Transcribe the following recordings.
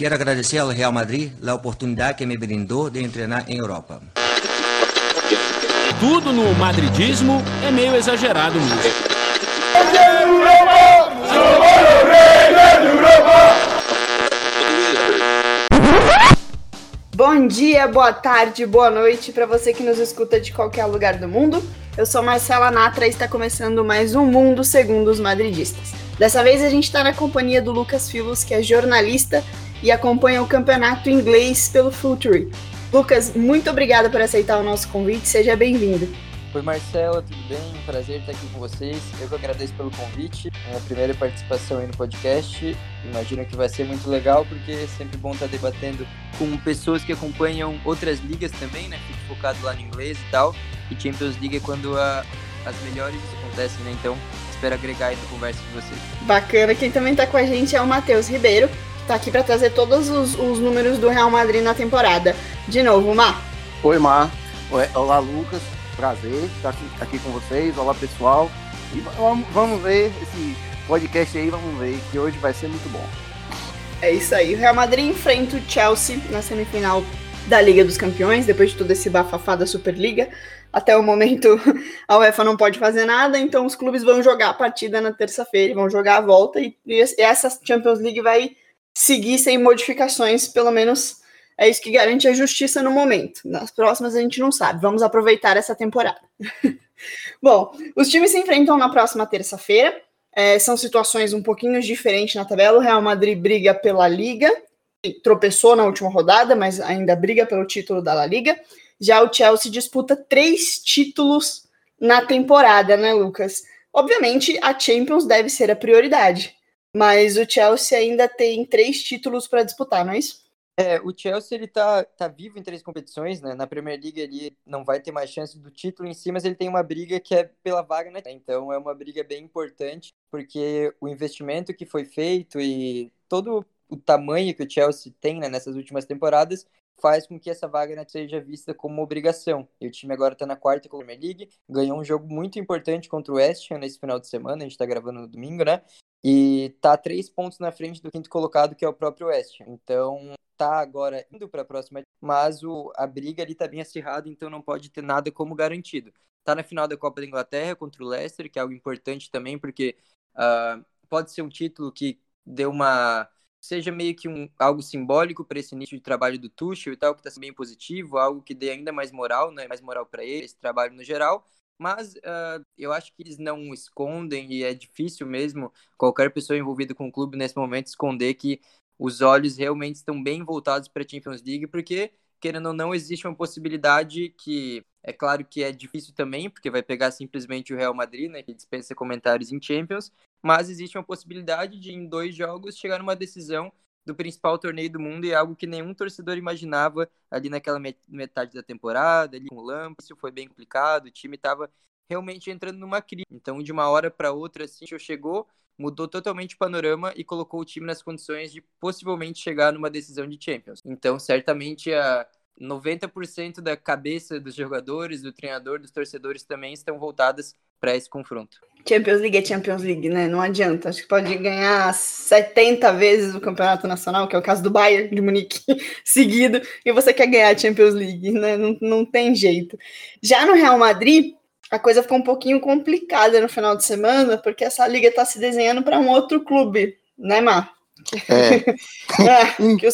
Quero agradecer ao Real Madrid a oportunidade que me brindou de treinar em Europa. Tudo no madridismo é meio exagerado mesmo. Bom dia, boa tarde, boa noite para você que nos escuta de qualquer lugar do mundo. Eu sou Marcela Natra e está começando mais um Mundo Segundo os Madridistas. Dessa vez a gente está na companhia do Lucas Filos, que é jornalista e acompanha o campeonato inglês pelo Future. Lucas, muito obrigada por aceitar o nosso convite, seja bem-vindo. Oi Marcela, tudo bem? Um prazer estar aqui com vocês. Eu que agradeço pelo convite, é a primeira participação aí no podcast. Imagino que vai ser muito legal, porque é sempre bom estar debatendo com pessoas que acompanham outras ligas também, né? Fico focado lá no inglês e tal. E Champions League é quando as melhores acontecem, né? Então, espero agregar aí na conversa de vocês. Bacana. Quem também está com a gente é o Matheus Ribeiro, que está aqui para trazer todos os números do Real Madrid na temporada. De novo, Má. Oi, Má. Olá, Lucas. Prazer estar aqui com vocês, olá pessoal, e vamos ver esse podcast aí, vamos ver, que hoje vai ser muito bom. É isso aí, o Real Madrid enfrenta o Chelsea na semifinal da Liga dos Campeões, depois de todo esse bafafá da Superliga. Até o momento a UEFA não pode fazer nada, então os clubes vão jogar a partida na terça-feira, vão jogar a volta, e essa Champions League vai seguir sem modificações, pelo menos... É isso que garante a justiça no momento. Nas próximas a gente não sabe. Vamos aproveitar essa temporada. Bom, os times se enfrentam na próxima terça-feira. São situações um pouquinho diferentes na tabela. O Real Madrid briga pela Liga. Tropeçou na última rodada, mas ainda briga pelo título da La Liga. Já o Chelsea disputa 3 títulos na temporada, né, Lucas? Obviamente, a Champions deve ser a prioridade. Mas o Chelsea ainda tem 3 títulos para disputar, não é isso? O Chelsea ele tá vivo em 3 competições, né? Na Premier League ele não vai ter mais chance do título em si, mas ele tem uma briga que é pela vaga, né? Então é uma briga bem importante, porque o investimento que foi feito e todo o tamanho que o Chelsea tem, né, nessas últimas temporadas faz com que essa vaga, né, seja vista como uma obrigação. E o time agora está na 4ª Premier League, ganhou um jogo muito importante contra o West Ham nesse final de semana, a gente está gravando no domingo, né? E tá 3 pontos na frente do 5º colocado, que é o próprio West Ham. Então tá agora indo para a próxima, mas a briga ali tá bem acirrada, então não pode ter nada como garantido. Tá na final da Copa da Inglaterra contra o Leicester, que é algo importante também, porque pode ser um título que dê seja meio que algo simbólico para esse início de trabalho do Tuchel e tal, que tá sendo bem positivo, algo que dê ainda mais moral, né? Mais moral para ele, esse trabalho no geral. Mas eu acho que eles não escondem, e é difícil mesmo qualquer pessoa envolvida com o clube nesse momento esconder que os olhos realmente estão bem voltados para a Champions League, porque, querendo ou não, existe uma possibilidade que, é claro que é difícil também, porque vai pegar simplesmente o Real Madrid, né, que dispensa comentários em Champions, mas existe uma possibilidade de, em 2 jogos, chegar numa decisão do principal torneio do mundo, e algo que nenhum torcedor imaginava ali naquela metade da temporada, ali com o Lampard. Isso foi bem complicado, o time estava realmente entrando numa crise. Então, de uma hora para outra, assim, chegou, mudou totalmente o panorama e colocou o time nas condições de possivelmente chegar numa decisão de Champions. Então, certamente, 90% da cabeça dos jogadores, do treinador, dos torcedores também estão voltadas para esse confronto. Champions League é Champions League, né? Não adianta. Acho que pode ganhar 70 vezes o Campeonato Nacional, que é o caso do Bayern de Munique, seguido, e você quer ganhar a Champions League, né? Não tem jeito. Já no Real Madrid, a coisa ficou um pouquinho complicada no final de semana, porque essa liga está se desenhando para um outro clube, né, Má? Que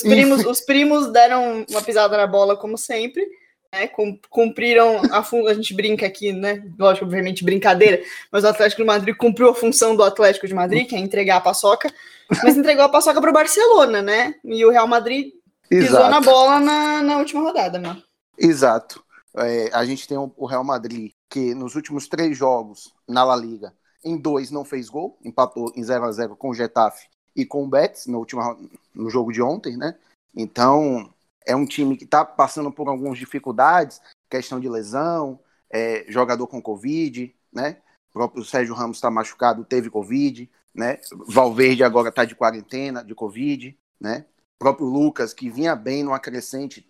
os primos deram uma pisada na bola, como sempre. Né, cumpriram a função, a gente brinca aqui, né? Lógico, obviamente, brincadeira, mas o Atlético de Madrid cumpriu a função do Atlético de Madrid, que é entregar a paçoca, mas entregou a paçoca para o Barcelona, né? E o Real Madrid pisou na bola na última rodada, né? Exato. A gente tem o Real Madrid, que nos últimos 3 jogos na La Liga, em 2 não fez gol, empatou em 0-0 com o Getafe e com o Betis no jogo de ontem, né? Então... é um time que está passando por algumas dificuldades, questão de lesão, jogador com Covid, né? O próprio Sérgio Ramos está machucado, teve Covid, né? Valverde agora está de quarentena, de Covid, né? O próprio Lucas, que vinha bem numa crescente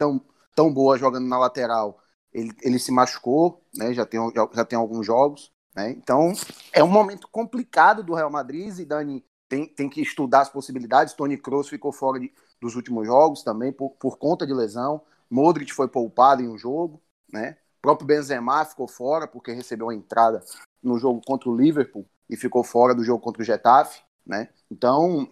tão boa jogando na lateral, ele se machucou, né? Já tem alguns jogos, né? Então, é um momento complicado do Real Madrid, Zidane tem que estudar as possibilidades. Tony Kroos ficou fora dos últimos jogos também por conta de lesão. Modric foi poupado em um jogo, né? O próprio Benzema ficou fora porque recebeu a entrada no jogo contra o Liverpool e ficou fora do jogo contra o Getafe, né? Então,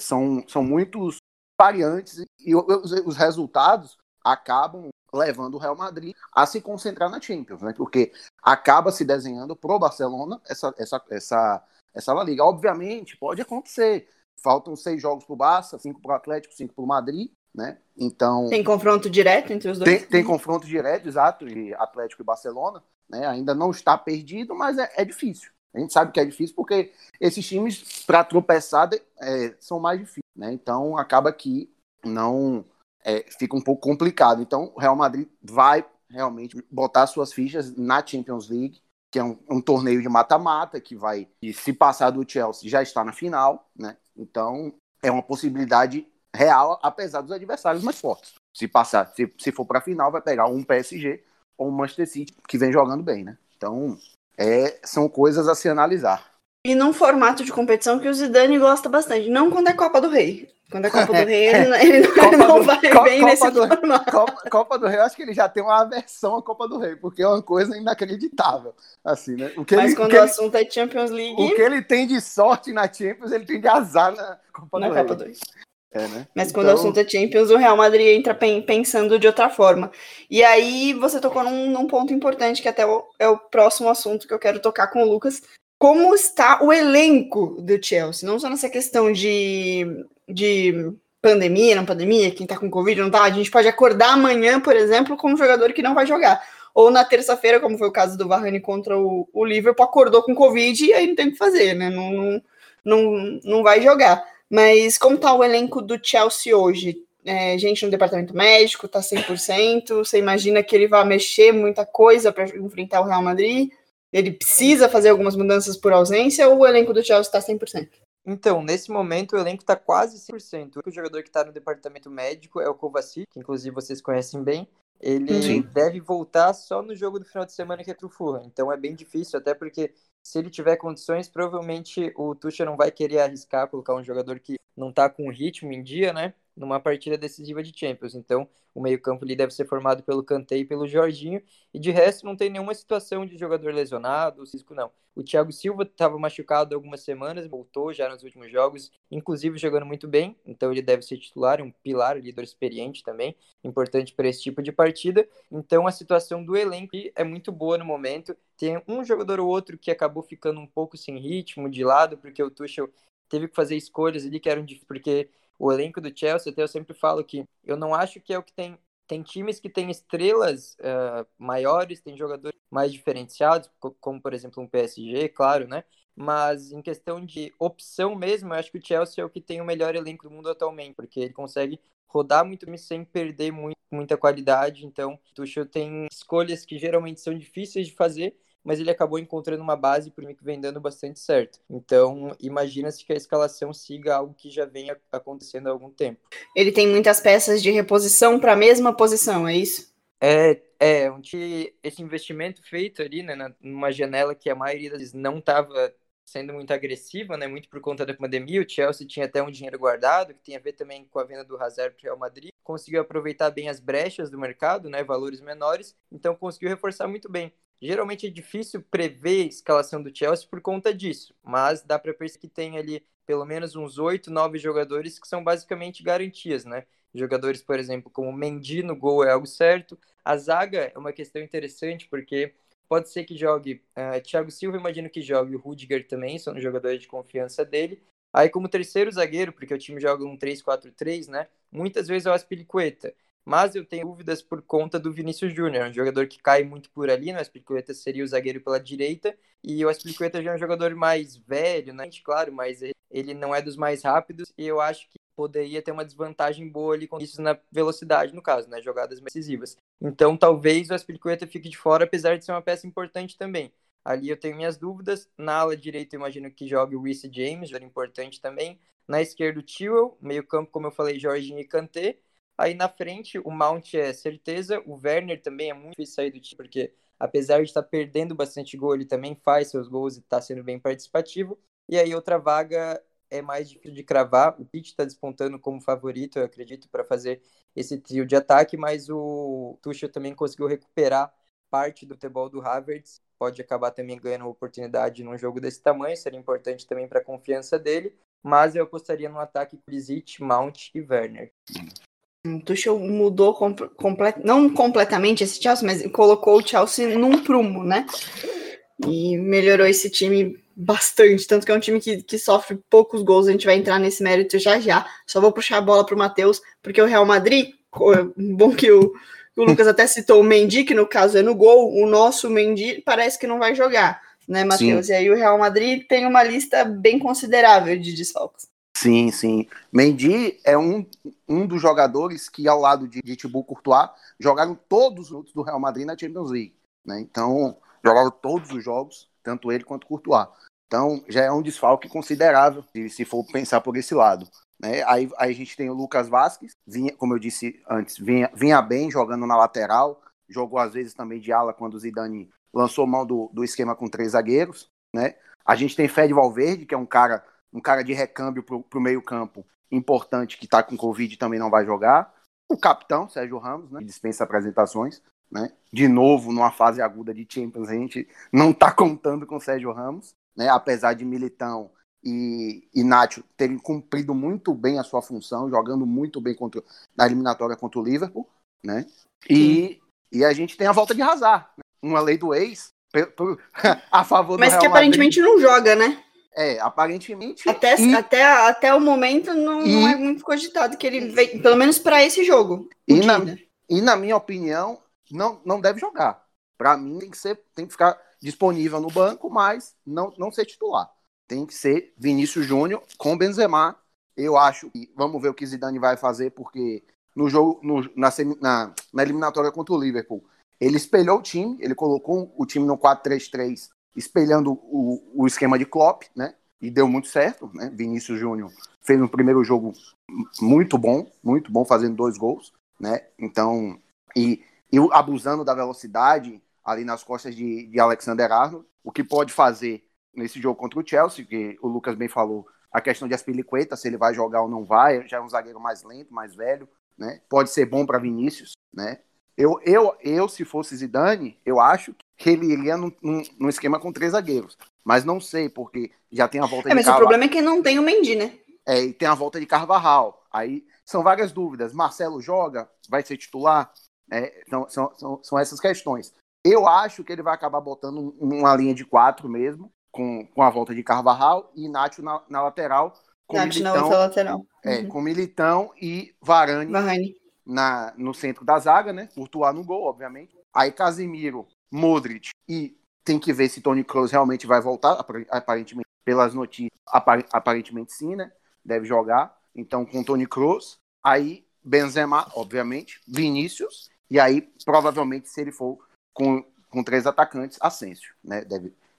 são muitos variantes e os resultados acabam levando o Real Madrid a se concentrar na Champions, né? Porque acaba se desenhando pro Barcelona essa La Liga. Obviamente, pode acontecer. Faltam 6 jogos pro Barça, 5 pro Atlético, 5 pro Madrid, né? Então, tem confronto direto entre os dois? Tem confronto direto, exato, de Atlético e Barcelona, né? Ainda não está perdido, mas é difícil. A gente sabe que é difícil porque esses times, para tropeçar, são mais difíceis, né? Então, acaba que não... fica um pouco complicado. Então, o Real Madrid vai realmente botar suas fichas na Champions League, que é um torneio de mata-mata, que se passar do Chelsea, já está na final, né? Então, é uma possibilidade real, apesar dos adversários mais fortes. Se passar, se for para a final, vai pegar um PSG ou um Manchester City, que vem jogando bem, né? Então, são coisas a se analisar. E num formato de competição que o Zidane gosta bastante. Não quando é Copa do Rei. Quando é Copa do Rei, ele não vai bem nesse formato. Copa do Rei, eu acho que ele já tem uma aversão à Copa do Rei, porque é uma coisa inacreditável. Assim, né? Mas quando o assunto é Champions League... O que ele tem de sorte na Champions, ele tem de azar na Copa do Rei. Na Copa do Rei. Né? Mas quando o assunto é Champions, o Real Madrid entra pensando de outra forma. E aí você tocou num ponto importante, que até é o próximo assunto que eu quero tocar com o Lucas. Como está o elenco do Chelsea? Não só nessa questão de pandemia, não pandemia, quem tá com Covid, não tá, a gente pode acordar amanhã, por exemplo, com um jogador que não vai jogar. Ou na terça-feira, como foi o caso do Varane contra o Liverpool, acordou com Covid e aí não tem o que fazer, né? Não vai jogar. Mas como tá o elenco do Chelsea hoje? Gente no departamento médico, tá 100%, você imagina que ele vai mexer muita coisa para enfrentar o Real Madrid? Ele precisa fazer algumas mudanças por ausência ou o elenco do Chelsea está 100%? Então, nesse momento, o elenco está quase 100%. O jogador que está no departamento médico é o Kovacic, que inclusive vocês conhecem bem. Ele deve voltar só no jogo do final de semana, que é contra o Fulham. Então é bem difícil, até porque se ele tiver condições, provavelmente o Tuchel não vai querer arriscar colocar um jogador que não está com ritmo em dia, né? Numa partida decisiva de Champions. Então, o meio-campo ali deve ser formado pelo Kanté e pelo Jorginho, e de resto não tem nenhuma situação de jogador lesionado, cisco não. O Thiago Silva estava machucado há algumas semanas, voltou já nos últimos jogos, inclusive jogando muito bem, então ele deve ser titular, um pilar, líder experiente também, importante para esse tipo de partida. Então, a situação do elenco é muito boa no momento. Tem um jogador ou outro que acabou ficando um pouco sem ritmo, de lado, porque o Tuchel teve que fazer escolhas ali que eram difíceis, porque o elenco do Chelsea, até eu sempre falo que eu não acho que é o que tem. Tem times que tem estrelas maiores, tem jogadores mais diferenciados, como, por exemplo, um PSG, claro, né? Mas em questão de opção mesmo, eu acho que o Chelsea é o que tem o melhor elenco do mundo atualmente, porque ele consegue rodar muito sem perder muita qualidade. Então, o Tuchel tem escolhas que geralmente são difíceis de fazer, mas ele acabou encontrando uma base por mim que vem dando bastante certo. Então, imagina-se que a escalação siga algo que já vem acontecendo há algum tempo. Ele tem muitas peças de reposição para a mesma posição, é isso? Esse investimento feito ali, né, numa janela que a maioria das vezes não estava sendo muito agressiva, né, muito por conta da pandemia. O Chelsea tinha até um dinheiro guardado, que tem a ver também com a venda do Hazard para o Real Madrid. Conseguiu aproveitar bem as brechas do mercado, né, valores menores, então conseguiu reforçar muito bem. Geralmente é difícil prever a escalação do Chelsea por conta disso, mas dá para perceber que tem ali pelo menos uns 8, 9 jogadores que são basicamente garantias, né? Jogadores, por exemplo, como Mendy no gol é algo certo. A zaga é uma questão interessante, porque pode ser que jogue Thiago Silva, imagino que jogue o Rudiger também, são jogadores de confiança dele. Aí como terceiro zagueiro, porque o time joga um 3-4-3, né? Muitas vezes é o Aspilicueta. Mas eu tenho dúvidas por conta do Vinícius Júnior, um jogador que cai muito por ali, né? O Aspilicueta seria o zagueiro pela direita, e o Aspilicueta já é um jogador mais velho, né? Claro, mas ele não é dos mais rápidos, e eu acho que poderia ter uma desvantagem boa ali com isso na velocidade, no caso, né? Jogadas decisivas. Então, talvez o Aspilicueta fique de fora, apesar de ser uma peça importante também. Ali eu tenho minhas dúvidas. Na ala direita, eu imagino que jogue o Reece James, jogador importante também. Na esquerda, o Tuchel, meio campo, como eu falei, Jorginho e Kanté. Aí na frente, o Mount é certeza, o Werner também é muito difícil sair do time, porque apesar de estar perdendo bastante gol, ele também faz seus gols e está sendo bem participativo. E aí outra vaga é mais difícil de cravar. O Pitt está despontando como favorito, eu acredito, para fazer esse trio de ataque, mas o Tuchel também conseguiu recuperar parte do futebol do Havertz, pode acabar também ganhando oportunidade num jogo desse tamanho, seria importante também para a confiança dele, mas eu apostaria num ataque com Kovacic, Mount e Werner. O Tuchel mudou, não completamente esse Chelsea, mas colocou o Chelsea num prumo, né? E melhorou esse time bastante, tanto que é um time que sofre poucos gols, a gente vai entrar nesse mérito já já. Só vou puxar a bola para o Matheus, porque o Real Madrid, bom que o Lucas até citou o Mendy, que no caso é no gol, o nosso Mendy parece que não vai jogar, né, Matheus? Sim. E aí o Real Madrid tem uma lista bem considerável de desfalques. Sim, sim. Mendy é um dos jogadores que, ao lado de Thibaut Courtois, jogaram todos os outros do Real Madrid na Champions League, né? Então, jogaram todos os jogos, tanto ele quanto Courtois. Então, já é um desfalque considerável, se for pensar por esse lado, né? Aí a gente tem o Lucas Vázquez, como eu disse antes, vinha bem jogando na lateral, jogou às vezes também de ala quando o Zidane lançou mão do esquema com 3 zagueiros, né? A gente tem Fede Valverde, que é um cara de recâmbio pro meio campo importante, que está com Covid e também não vai jogar. O capitão, Sérgio Ramos, né, que dispensa apresentações, né? De novo, numa fase aguda de Champions, a gente não está contando com o Sérgio Ramos, né? Apesar de Militão e Nacho terem cumprido muito bem a sua função, jogando muito bem na eliminatória contra o Liverpool, né? E a gente tem a volta de Hazard, né? Uma lei do ex a favor do Real Madrid. Mas que aparentemente não joga, né? É, aparentemente... Até o momento não é muito cogitado que ele veio, pelo menos para esse jogo. E na minha opinião, não deve jogar. Para mim, tem que ficar disponível no banco, mas não ser titular. Tem que ser Vinícius Júnior com Benzema. Eu acho que... Vamos ver o que Zidane vai fazer, porque no jogo, na eliminatória contra o Liverpool, ele espelhou o time, ele colocou o time no 4-3-3, espelhando o esquema de Klopp, né? E deu muito certo, né? Vinícius Júnior fez um primeiro jogo muito bom, fazendo 2 gols, né? Então, e abusando da velocidade ali nas costas de Alexander Arnold, o que pode fazer nesse jogo contra o Chelsea, que o Lucas bem falou, a questão de Aspilicueta, se ele vai jogar ou não vai, já é um zagueiro mais lento, mais velho, né? Pode ser bom para Vinícius, né? Eu, se fosse Zidane, eu acho que ele iria num esquema com 3 zagueiros. Mas não sei, porque já tem a volta de Carvajal. Mas o problema é que não tem o Mendy, né? É, e tem a volta de Carvajal. Aí são várias dúvidas. Marcelo joga? Vai ser titular? É, então, são essas questões. Eu acho que ele vai acabar botando uma linha de 4 mesmo, com a volta de Carvajal e Nacho na lateral. Nacho na outra lateral. É, com Militão e Varane. No centro da zaga, né? Courtois no gol, obviamente. Aí Casemiro, Modric, e tem que ver se Tony Kroos realmente vai voltar, aparentemente, pelas notícias, aparentemente sim, né? Deve jogar. Então, com Tony Kroos, aí Benzema, obviamente, Vinícius, e aí, provavelmente, se ele for com 3 atacantes, Asensio, né?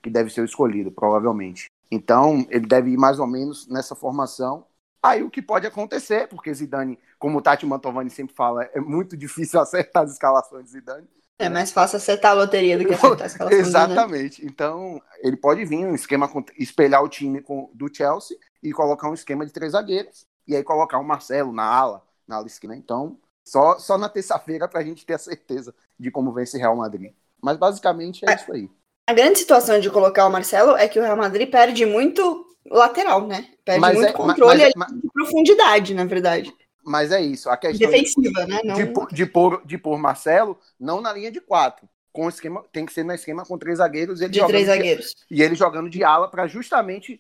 Que deve ser o escolhido, provavelmente. Então, ele deve ir mais ou menos nessa formação. Aí o que pode acontecer, porque Zidane, como o Tati Mantovani sempre fala, é muito difícil acertar as escalações de Zidane. É mais fácil acertar a loteria do que acertar a escalação. Exatamente. Zidane. Então, ele pode vir um esquema, espelhar o time do Chelsea e colocar um esquema de 3 zagueiros. E aí colocar o Marcelo na ala esquerda. Então, só na terça-feira para a gente ter a certeza de como vem esse Real Madrid. Mas basicamente é isso aí. A grande situação de colocar o Marcelo é que o Real Madrid perde muito lateral, né? Perde muito controle de profundidade, na verdade. Mas é isso. A questão defensiva, né? Não... De pôr Marcelo, não na linha de 4. Com esquema, tem que ser no esquema com 3 zagueiros. Ele de 3 zagueiros. E ele jogando de ala para justamente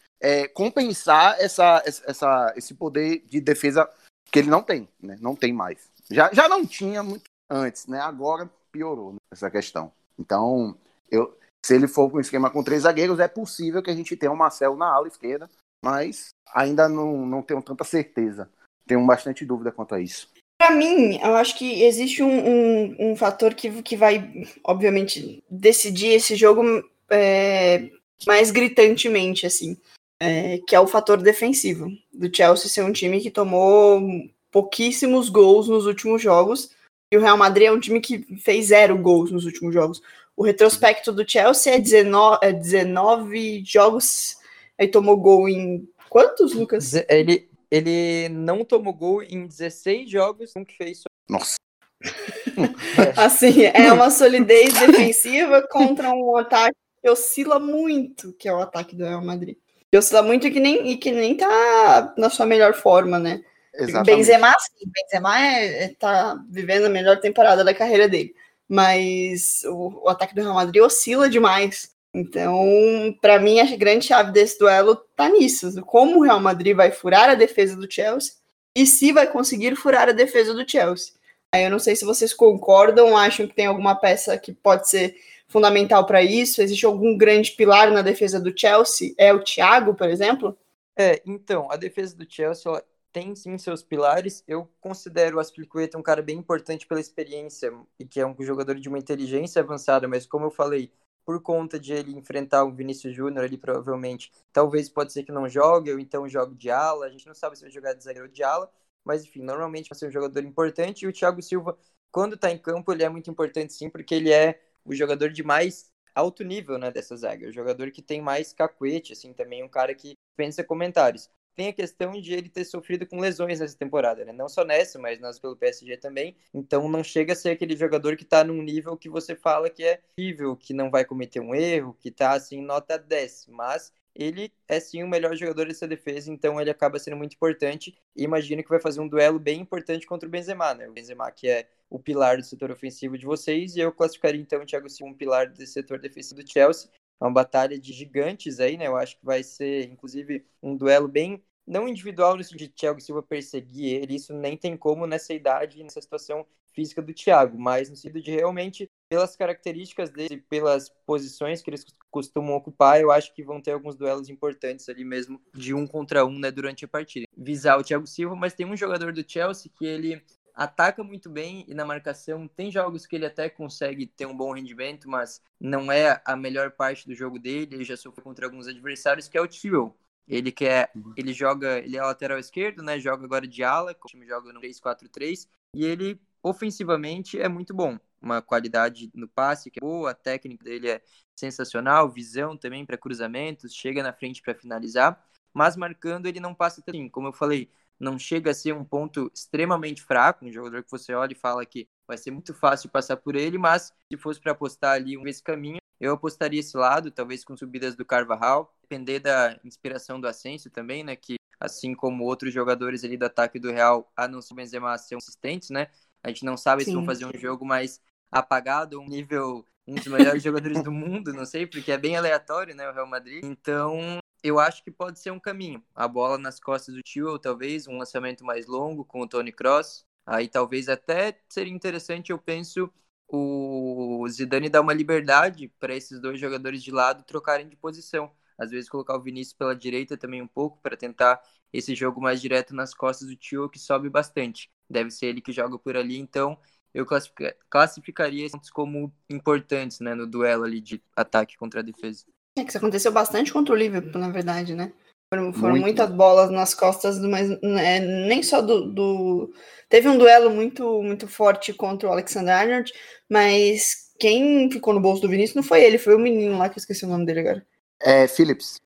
compensar esse poder de defesa que ele não tem, né? Não tem mais. Já não tinha muito antes, né? Agora piorou, né, essa questão. Então, se ele for com um esquema com 3 zagueiros, é possível que a gente tenha o Marcelo na ala esquerda, mas ainda não tenho tanta certeza. Tenho bastante dúvida quanto a isso. Para mim, eu acho que existe um fator que vai, obviamente, decidir esse jogo mais gritantemente, assim, que é o fator defensivo do Chelsea ser um time que tomou pouquíssimos gols nos últimos jogos, e o Real Madrid é um time que fez 0 gols nos últimos jogos. O retrospecto do Chelsea é 19 jogos, aí tomou gol em Quantos, Lucas? Ele não tomou gol em 16 jogos, um que fez só. Nossa. Assim, é uma solidez defensiva contra um ataque que oscila muito, que é o ataque do Real Madrid. Que oscila muito e que nem tá na sua melhor forma, né? Exatamente. Benzema, sim. Benzema tá vivendo a melhor temporada da carreira dele. Mas o ataque do Real Madrid oscila demais. Então, para mim, a grande chave desse duelo tá nisso. Como o Real Madrid vai furar a defesa do Chelsea e se vai conseguir furar a defesa do Chelsea. Aí eu não sei se vocês concordam, acham que tem alguma peça que pode ser fundamental para isso. Existe algum grande pilar na defesa do Chelsea? É o Thiago, por exemplo? Então, a defesa do Chelsea... tem sim seus pilares. Eu considero o Aspilicueta um cara bem importante pela experiência e que é um jogador de uma inteligência avançada, mas como eu falei, por conta de ele enfrentar o Vinícius Júnior, ele provavelmente, talvez pode ser que não jogue, ou então jogue de ala, a gente não sabe se vai jogar de zagueiro ou de ala, mas enfim, normalmente vai ser um jogador importante. E o Thiago Silva, quando tá em campo, ele é muito importante sim, porque ele é o jogador de mais alto nível, né, dessa zaga, o jogador que tem mais cacuete, assim, também um cara que pensa comentários. Tem a questão de ele ter sofrido com lesões nessa temporada, né? Não só nessa, mas nas pelo PSG também. Então não chega a ser aquele jogador que tá num nível que você fala que é horrível, que não vai cometer um erro, que tá assim, nota 10. Mas ele é sim o melhor jogador dessa defesa, então ele acaba sendo muito importante. E imagino que vai fazer um duelo bem importante contra o Benzema, né? O Benzema que é o pilar do setor ofensivo de vocês, e eu classificaria então o Thiago Silva um pilar do setor defensivo do Chelsea. É uma batalha de gigantes aí, né? Eu acho que vai ser, inclusive, um duelo bem... não individual no sentido de Thiago Silva perseguir ele. Isso nem tem como nessa idade e nessa situação física do Thiago. Mas no sentido de realmente, pelas características dele, pelas posições que eles costumam ocupar, eu acho que vão ter alguns duelos importantes ali mesmo, de um contra um, né? Durante a partida. Visar o Thiago Silva, mas tem um jogador do Chelsea que ele... ataca muito bem e na marcação tem jogos que ele até consegue ter um bom rendimento, mas não é a melhor parte do jogo dele, ele já sofreu contra alguns adversários, que é o Tuchel. Ele é lateral esquerdo, né? Joga agora de ala, o time joga no 3-4-3 e ele ofensivamente é muito bom, uma qualidade no passe que é boa, a técnica dele é sensacional, visão também para cruzamentos, chega na frente para finalizar, mas marcando ele não passa tanto, como eu falei. Não chega a ser um ponto extremamente fraco, um jogador que você olha e fala que vai ser muito fácil passar por ele, mas se fosse para apostar ali nesse caminho, eu apostaria esse lado, talvez com subidas do Carvajal, depender da inspiração do Asensio também, né, que assim como outros jogadores ali do ataque do Real, a não ser o Benzema, são consistentes, né, a gente não sabe, sim, se vão fazer um jogo mais apagado, um nível, um dos melhores jogadores do mundo, não sei, porque é bem aleatório, né, o Real Madrid, então... eu acho que pode ser um caminho. A bola nas costas do Tuchel, talvez, um lançamento mais longo com o Tony Kroos. Aí talvez até seria interessante, eu penso, o Zidane dar uma liberdade para esses dois jogadores de lado trocarem de posição. Às vezes colocar o Vinícius pela direita também um pouco para tentar esse jogo mais direto nas costas do Tuchel, que sobe bastante. Deve ser ele que joga por ali, então eu classificaria esses como importantes, né, no duelo ali de ataque contra a defesa. É que isso aconteceu bastante contra o Liverpool, na verdade, né? Foram muitas bolas nas costas, mas nem só do... Teve um duelo muito, muito forte contra o Alexander-Arnold, mas quem ficou no bolso do Vinícius não foi ele, foi o menino lá, que eu esqueci o nome dele agora. É, Phillips,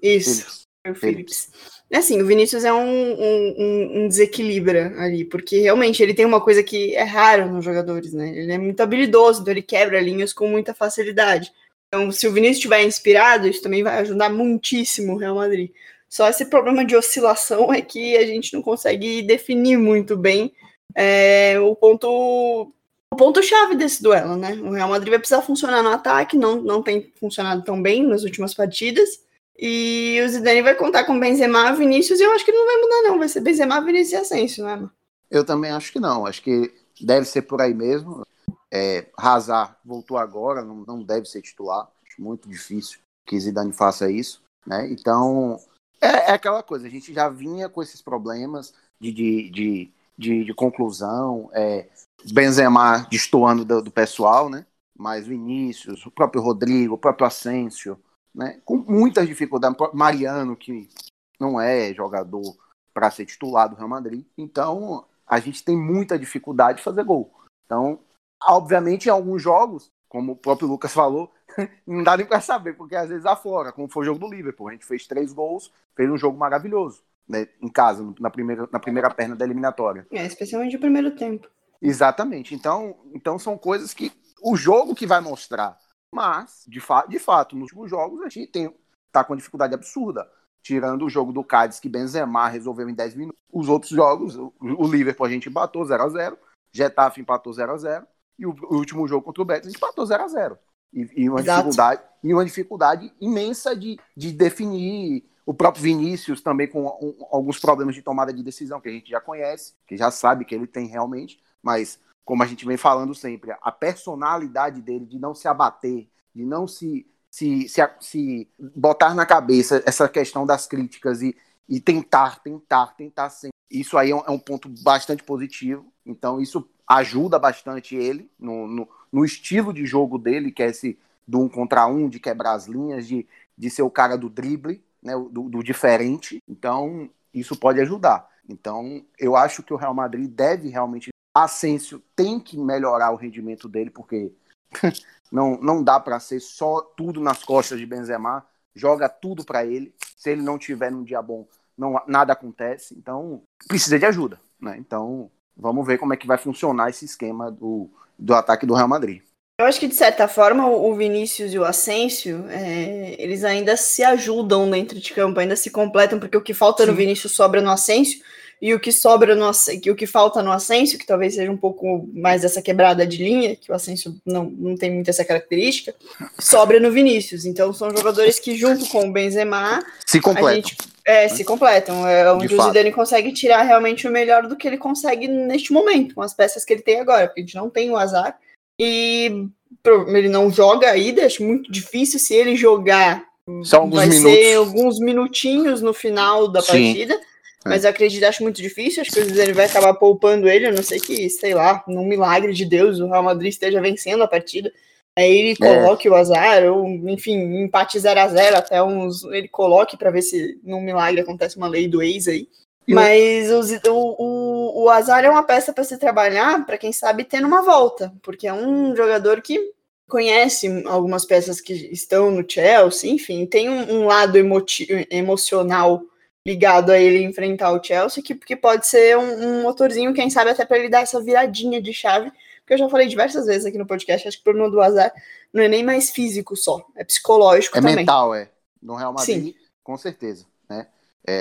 isso. Foi o Phillips. Assim, o Vinícius é um desequilíbrio ali, porque realmente ele tem uma coisa que é raro nos jogadores, né? Ele é muito habilidoso, então ele quebra linhas com muita facilidade. Então, se o Vinícius estiver inspirado, isso também vai ajudar muitíssimo o Real Madrid. Só esse problema de oscilação é que a gente não consegue definir muito bem o ponto-chave desse duelo, né? O Real Madrid vai precisar funcionar no ataque, não tem funcionado tão bem nas últimas partidas. E o Zidane vai contar com Benzema, Vinícius, e eu acho que não vai mudar, não. Vai ser Benzema, Vinícius e Asensio, né, mano? Eu também acho que não. Acho que deve ser por aí mesmo. Hazard voltou agora, não deve ser titular, acho muito difícil que Zidane faça isso, né? Então é aquela coisa, a gente já vinha com esses problemas de conclusão, Benzema destoando do pessoal, né? Mas Vinícius, o próprio Rodrigo, o próprio Asensio, né? Com muitas dificuldades, Mariano, que não é jogador para ser titular do Real Madrid, então a gente tem muita dificuldade de fazer gol, então obviamente, em alguns jogos, como o próprio Lucas falou, não dá nem pra saber, porque às vezes aflora, como foi o jogo do Liverpool. A gente fez 3 gols, fez um jogo maravilhoso, né, em casa, na primeira perna da eliminatória. É, especialmente o primeiro tempo. Exatamente. Então são coisas que o jogo que vai mostrar. Mas, de fato, nos últimos jogos a gente tá com uma dificuldade absurda. Tirando o jogo do Cádiz, que Benzema resolveu em 10 minutos. Os outros jogos, o Liverpool a gente empatou 0x0, Getafe empatou 0x0, e o último jogo contra o Betis a gente empatou 0x0. E uma dificuldade imensa de definir. O próprio Vinícius também com alguns problemas de tomada de decisão que a gente já conhece, que já sabe que ele tem realmente, mas como a gente vem falando sempre, a personalidade dele de não se abater, de não se botar na cabeça essa questão das críticas e tentar sempre. Isso aí é um ponto bastante positivo, então isso ajuda bastante ele no estilo de jogo dele, que é esse do 1 contra 1, de quebrar as linhas, de ser o cara do drible, né, do diferente. Então isso pode ajudar. Então eu acho que o Real Madrid deve realmente, Asensio tem que melhorar o rendimento dele, porque não dá para ser só tudo nas costas de Benzema, joga tudo para ele. Se ele não tiver num dia bom, nada acontece. Então precisa de ajuda, né? Então vamos ver como é que vai funcionar esse esquema do ataque do Real Madrid. Eu acho que, de certa forma, o Vinícius e o Asensio, eles ainda se ajudam dentro de campo, ainda se completam, porque o que falta no Vinícius sobra no Asensio, e o que falta no Asensio, que talvez seja um pouco mais essa quebrada de linha, que o Asensio não tem muito essa característica, sobra no Vinícius. Então, são jogadores que, junto com o Benzema, se completam. Se completam. É onde o Zidane consegue tirar realmente o melhor do que ele consegue neste momento, com as peças que ele tem agora, porque a gente não tem o Hazard. E ele não joga ainda, acho muito difícil. Se ele jogar, vai ser alguns minutinhos no final da partida. Mas eu acredito, acho muito difícil. Acho que ele vai acabar poupando ele, a não ser que, sei lá, num milagre de Deus, o Real Madrid esteja vencendo a partida. Aí ele coloque o Hazard, ou enfim, empate 0x0 até ele coloque para ver se num milagre acontece uma lei do ex aí. Mas o Hazard é uma peça para se trabalhar, para quem sabe ter numa volta, porque é um jogador que conhece algumas peças que estão no Chelsea, enfim, tem um lado emocional ligado a ele enfrentar o Chelsea, que pode ser um motorzinho, quem sabe até para ele dar essa viradinha de chave, que eu já falei diversas vezes aqui no podcast, acho que o problema do Hazard não é nem mais físico só, é psicológico também. É mental, no Real Madrid, com certeza, né?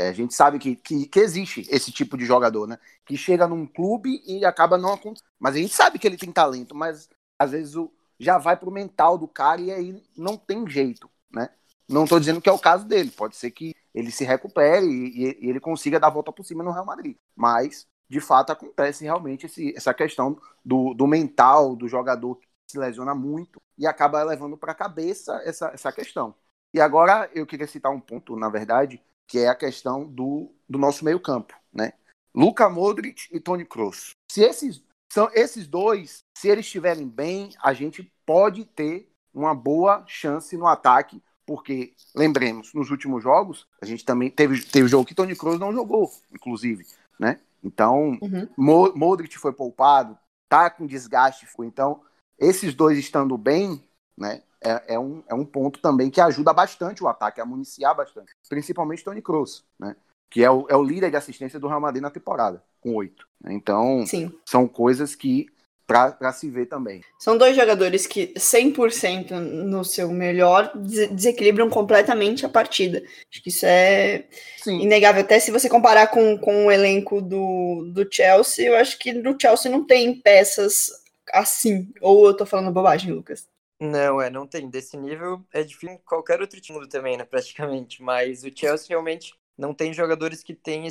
A gente sabe que existe esse tipo de jogador, né? Que chega num clube e acaba não acontecendo. Mas a gente sabe que ele tem talento, mas às vezes já vai pro mental do cara e aí não tem jeito, né? Não tô dizendo que é o caso dele. Pode ser que ele se recupere e ele consiga dar a volta por cima no Real Madrid. Mas, de fato, acontece realmente essa questão do mental do jogador que se lesiona muito e acaba levando pra cabeça essa questão. E agora eu queria citar um ponto, na verdade, que é a questão do nosso meio-campo, né? Luka Modric e Tony Kroos. Se esses dois, se eles estiverem bem, a gente pode ter uma boa chance no ataque, porque, lembremos, nos últimos jogos, a gente também teve jogo que Tony Kroos não jogou, inclusive, né? Então, Modric foi poupado, tá com desgaste, então, esses dois estando bem, né? É um ponto também que ajuda bastante o ataque, a municiar bastante. Principalmente Toni Kroos, né? Que é o líder de assistência do Real Madrid na temporada, com 8. Então, são coisas que, para se ver também. São dois jogadores que, 100% no seu melhor, desequilibram completamente a partida. Acho que isso é inegável. Até se você comparar com o elenco do Chelsea, eu acho que no Chelsea não tem peças assim. Ou eu tô falando bobagem, Lucas? Não, não tem. Desse nível é difícil em qualquer outro time também, né, praticamente. Mas o Chelsea realmente não tem jogadores que têm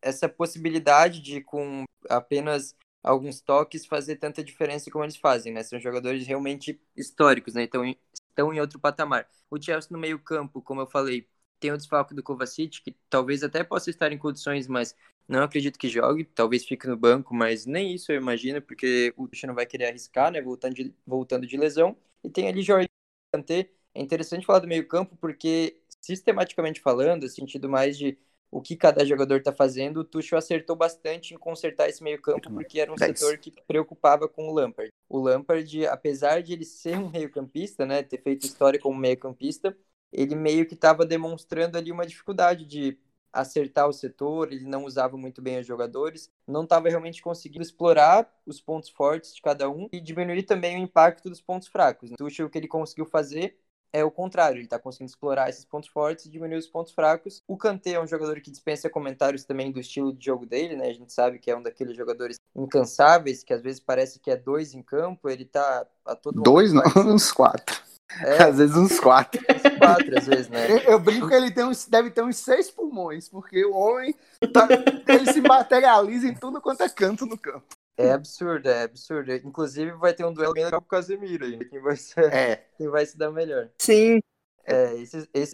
essa possibilidade de, com apenas alguns toques, fazer tanta diferença como eles fazem, né? São jogadores realmente históricos, né? Então, estão em outro patamar. O Chelsea no meio campo, como eu falei, tem o desfalque do Kovacic, que talvez até possa estar em condições, mas não acredito que jogue, talvez fique no banco, mas nem isso eu imagino, porque o Tuchel não vai querer arriscar, né, voltando de lesão. E tem ali Jorginho e Kanté. É interessante falar do meio campo, porque sistematicamente falando, sentido mais de o que cada jogador está fazendo, o Tuchel acertou bastante em consertar esse meio campo, porque era um setor que preocupava com o Lampard. o Lampard, apesar de ele ser um meio-campista, né, ter feito história como meio-campista, ele meio que estava demonstrando ali uma dificuldade de acertar o setor, ele não usava muito bem os jogadores, não estava realmente conseguindo explorar os pontos fortes de cada um e diminuir também o impacto dos pontos fracos. O Tuchel, o que ele conseguiu fazer é o contrário, ele está conseguindo explorar esses pontos fortes e diminuir os pontos fracos. O Kanté é um jogador que dispensa comentários também do estilo de jogo dele, né? A gente sabe que é um daqueles jogadores incansáveis, que às vezes parece que é dois em campo, ele tá a todo mundo. Dois, não, uns quatro. É. Às vezes uns quatro. Uns quatro, às vezes, né? Eu brinco que ele tem deve ter uns 6 pulmões, porque o homem ele se materializa em tudo quanto é canto no campo. É absurdo, é absurdo. Inclusive vai ter um duelo bem legal com o Casemiro ainda, quem vai se dar melhor. Sim. É,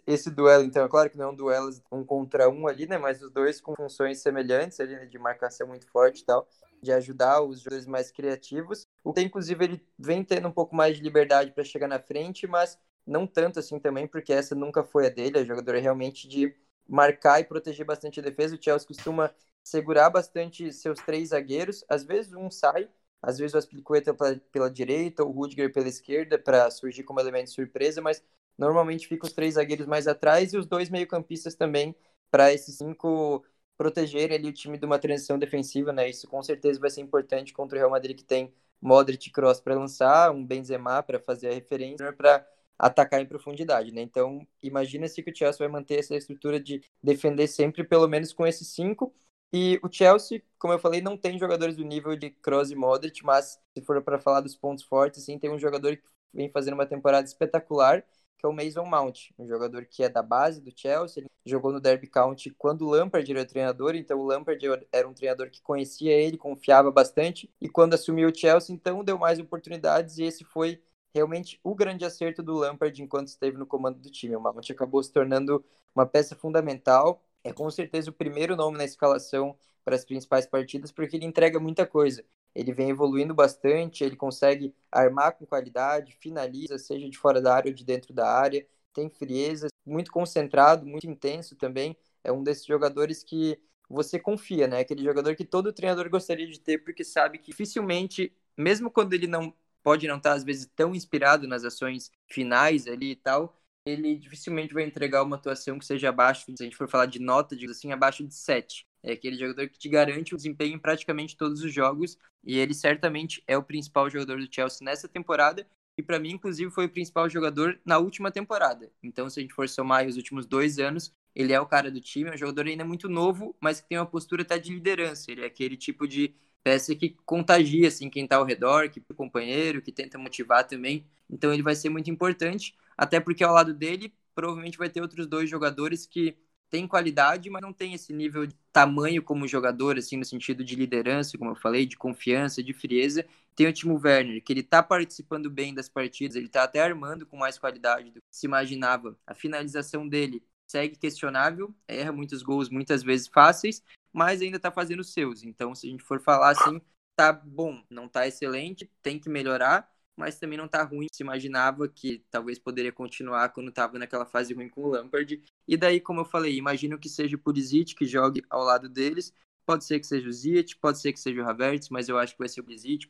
esse duelo, então, é claro que não é um duelo um contra um ali, né? Mas os dois com funções semelhantes ali, né, de marcação muito forte e tal, de ajudar os jogadores mais criativos. O que, inclusive, ele vem tendo um pouco mais de liberdade para chegar na frente, mas não tanto assim também, porque essa nunca foi a dele. A jogadora é realmente de marcar e proteger bastante a defesa. O Chelsea costuma segurar bastante seus 3 zagueiros. Às vezes um sai, às vezes o Aspilicueta pela direita, o Rudiger pela esquerda, para surgir como elemento de surpresa, mas normalmente ficam os 3 zagueiros mais atrás e os 2 meio-campistas também, para esses 5 protegerem ali o time de uma transição defensiva, né? Isso com certeza vai ser importante contra o Real Madrid, que tem Modric e Kroos para lançar, um Benzema para fazer a referência, para atacar em profundidade, né? Então, imagina-se que o Chelsea vai manter essa estrutura de defender sempre pelo menos com esses 5. E o Chelsea, como eu falei, não tem jogadores do nível de Kroos e Modric, mas se for para falar dos pontos fortes, sim, tem um jogador que vem fazendo uma temporada espetacular, que é o Mason Mount, um jogador que é da base do Chelsea. Ele jogou no Derby County quando o Lampard era o treinador, então o Lampard era um treinador que conhecia ele, confiava bastante, e quando assumiu o Chelsea, então deu mais oportunidades, e esse foi realmente o grande acerto do Lampard enquanto esteve no comando do time. O Mount acabou se tornando uma peça fundamental. É com certeza o primeiro nome na escalação para as principais partidas, porque ele entrega muita coisa. Ele vem evoluindo bastante, ele consegue armar com qualidade, finaliza, seja de fora da área ou de dentro da área, tem frieza, muito concentrado, muito intenso também. É um desses jogadores que você confia, né? Aquele jogador que todo treinador gostaria de ter, porque sabe que dificilmente, mesmo quando ele não pode não estar às vezes tão inspirado nas ações finais ali e tal, ele dificilmente vai entregar uma atuação que seja abaixo, se a gente for falar de nota, digo assim, abaixo de 7. É aquele jogador que te garante o desempenho em praticamente todos os jogos, e ele certamente é o principal jogador do Chelsea nessa temporada, e para mim, inclusive, foi o principal jogador na última temporada. Então, se a gente for somar os últimos 2 anos, ele é o cara do time, é um jogador ainda muito novo, mas que tem uma postura até de liderança. Ele é aquele tipo de peça que contagia assim, quem está ao redor, que é o companheiro, que tenta motivar também. Então, ele vai ser muito importante, até porque ao lado dele, provavelmente vai ter outros 2 jogadores que têm qualidade, mas não têm esse nível de tamanho como jogador, assim, no sentido de liderança, como eu falei, de confiança, de frieza. Tem o Timo Werner, que ele está participando bem das partidas, ele está até armando com mais qualidade do que se imaginava. A finalização dele segue questionável, erra muitos gols, muitas vezes fáceis, mas ainda está fazendo os seus. Então, se a gente for falar assim, tá bom, não tá excelente, tem que melhorar, mas também não tá ruim. Se imaginava que talvez poderia continuar quando tava naquela fase ruim com o Lampard. E daí, como eu falei, imagino que seja o Pulisic que jogue ao lado deles. Pode ser que seja o Ziyech, pode ser que seja o Havertz, mas eu acho que vai ser o Pulisic